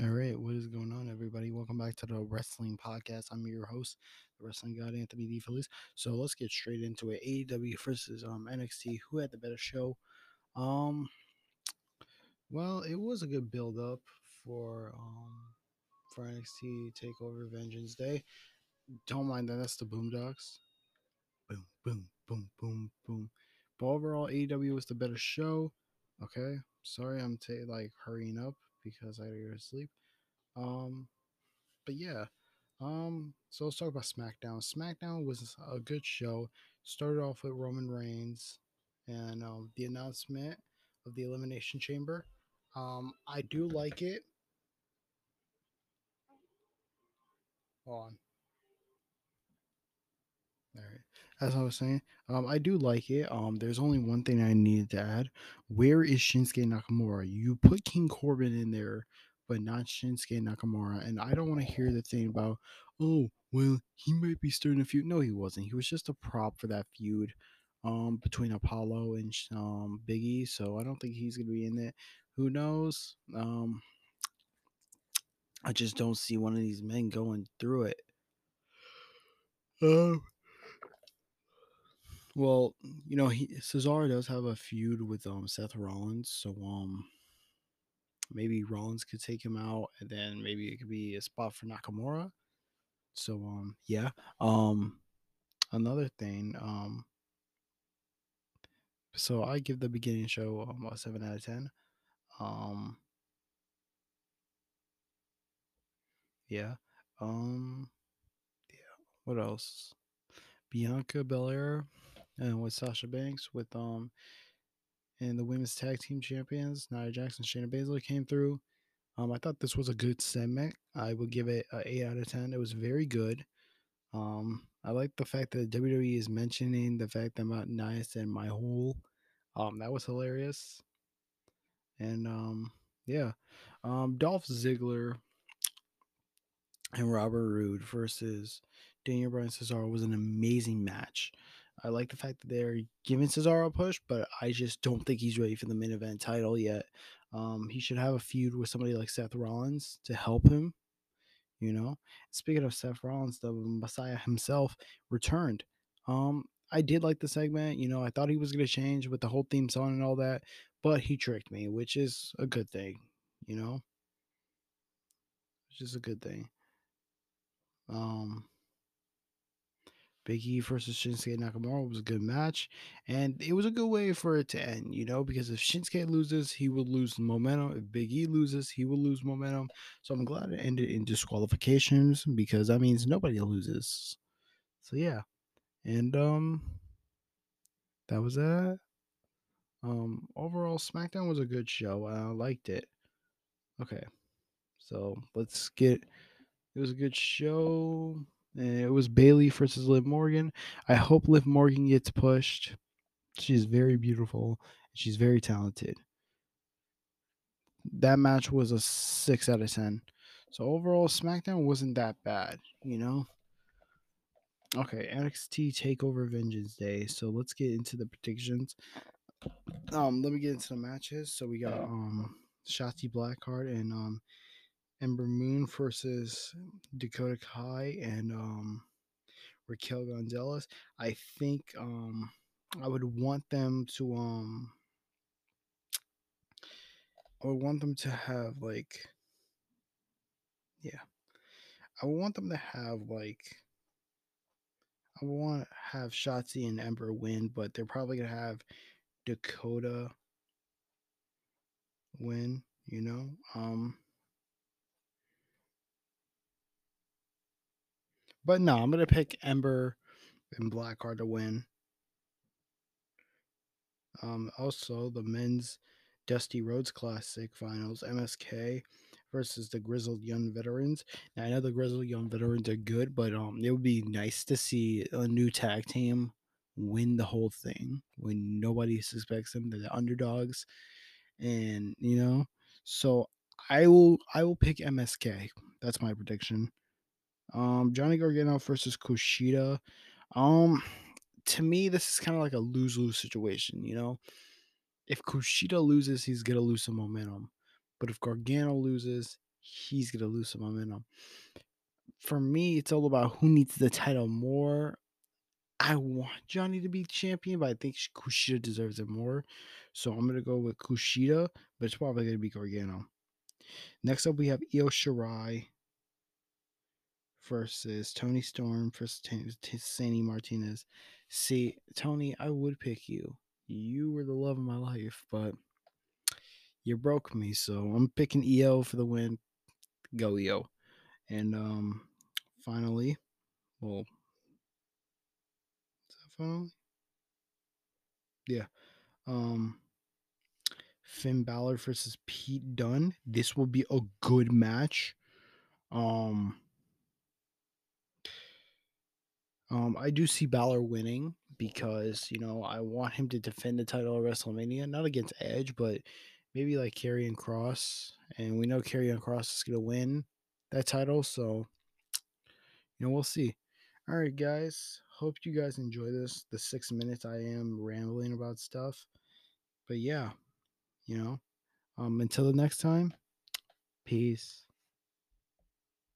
All right, what is going on, everybody? Welcome back to the Wrestling Podcast. I'm your host, the Wrestling God, Anthony D. Feliz. So let's get straight into it. AEW versus NXT. Who had the better show? Well, it was a good build-up for NXT TakeOver Vengeance Day. Don't mind that. That's the Boom Dogs. Boom, boom, boom, boom, boom. But overall, AEW was the better show. Okay, sorry I'm hurrying up, because I had to go to sleep. But yeah. So let's talk about SmackDown. SmackDown was a good show. Started off with Roman Reigns and the announcement of the Elimination Chamber. I do like it. Hold on. Alright. As I was saying, I do like it. There's only one thing I needed to add. Where is Shinsuke Nakamura? You put King Corbin in there, but not Shinsuke Nakamura. And I don't want to hear the thing about, oh, well, he might be starting a feud. No, he wasn't. He was just a prop for that feud between Apollo and Big E. So I don't think he's going to be in it. Who knows? I just don't see one of these men going through it. Well, you know, Cesaro does have a feud with Seth Rollins, so maybe Rollins could take him out, and then maybe it could be a spot for Nakamura. So yeah. Another thing. So I give the beginning show a 7 out of 10. Yeah. Yeah. What else? Bianca Belair. And with Sasha Banks, and the women's tag team champions, Nia Jax and Shayna Baszler came through. I thought this was a good segment. I would give it an 8 out of 10. It was very good. I like the fact that WWE is mentioning the fact that Mount Nia said my hole. That was hilarious. And, yeah. Dolph Ziggler and Robert Roode versus Daniel Bryan and Cesaro was an amazing match. I like the fact that they're giving Cesaro a push, but I just don't think he's ready for the main event title yet. He should have a feud with somebody like Seth Rollins to help him, you know. Speaking of Seth Rollins, the Messiah himself returned. I did like the segment. You know, I thought he was going to change with the whole theme song and all that, but he tricked me, which is a good thing, you know. Which is a good thing. Big E versus Shinsuke Nakamura was a good match, and it was a good way for it to end, you know, because if Shinsuke loses, he will lose momentum. If Big E loses, he will lose momentum. So I'm glad it ended in disqualifications, because that means nobody loses. So yeah, and that was that. Overall, SmackDown was a good show. I liked it. Okay, so let's get. It was a good show. And it was Bayley versus Liv Morgan. I hope Liv Morgan gets pushed. She's very beautiful. She's very talented. That match was a 6 out of 10. So overall, SmackDown wasn't that bad, you know? Okay, NXT TakeOver Vengeance Day. So let's get into the predictions. Let me get into the matches. So we got Shotzi Blackheart and Ember Moon versus Dakota Kai and Raquel Gonzalez. I think I would want to have Shotzi and Ember win, but they're probably going to have Dakota win, you know? But no, I'm going to pick Ember and Blackheart to win. Also, the men's Dusty Rhodes Classic Finals, MSK versus the Grizzled Young Veterans. Now, I know the Grizzled Young Veterans are good, but it would be nice to see a new tag team win the whole thing when nobody suspects them. They're the underdogs. And, you know, so I will pick MSK. That's my prediction. Johnny Gargano versus Kushida. To me, this is kind of like a lose-lose situation, you know? If Kushida loses, he's going to lose some momentum. But if Gargano loses, he's going to lose some momentum. For me, it's all about who needs the title more. I want Johnny to be champion, but I think Kushida deserves it more. So I'm going to go with Kushida, but it's probably going to be Gargano. Next up, we have Io Shirai versus Toni Storm versus Sandy Martinez. See, Tony, I would pick you. You were the love of my life, but you broke me. So I'm picking Io for the win. Go Io. And finally, well, is that finally? Yeah. Finn Balor versus Pete Dunne. This will be a good match. I do see Balor winning because, you know, I want him to defend the title at WrestleMania. Not against Edge, but maybe like Karrion Kross. And we know Karrion Kross is going to win that title. So, you know, we'll see. All right, guys. Hope you guys enjoy this. The 6 minutes I am rambling about stuff. But, yeah, you know, until the next time, peace.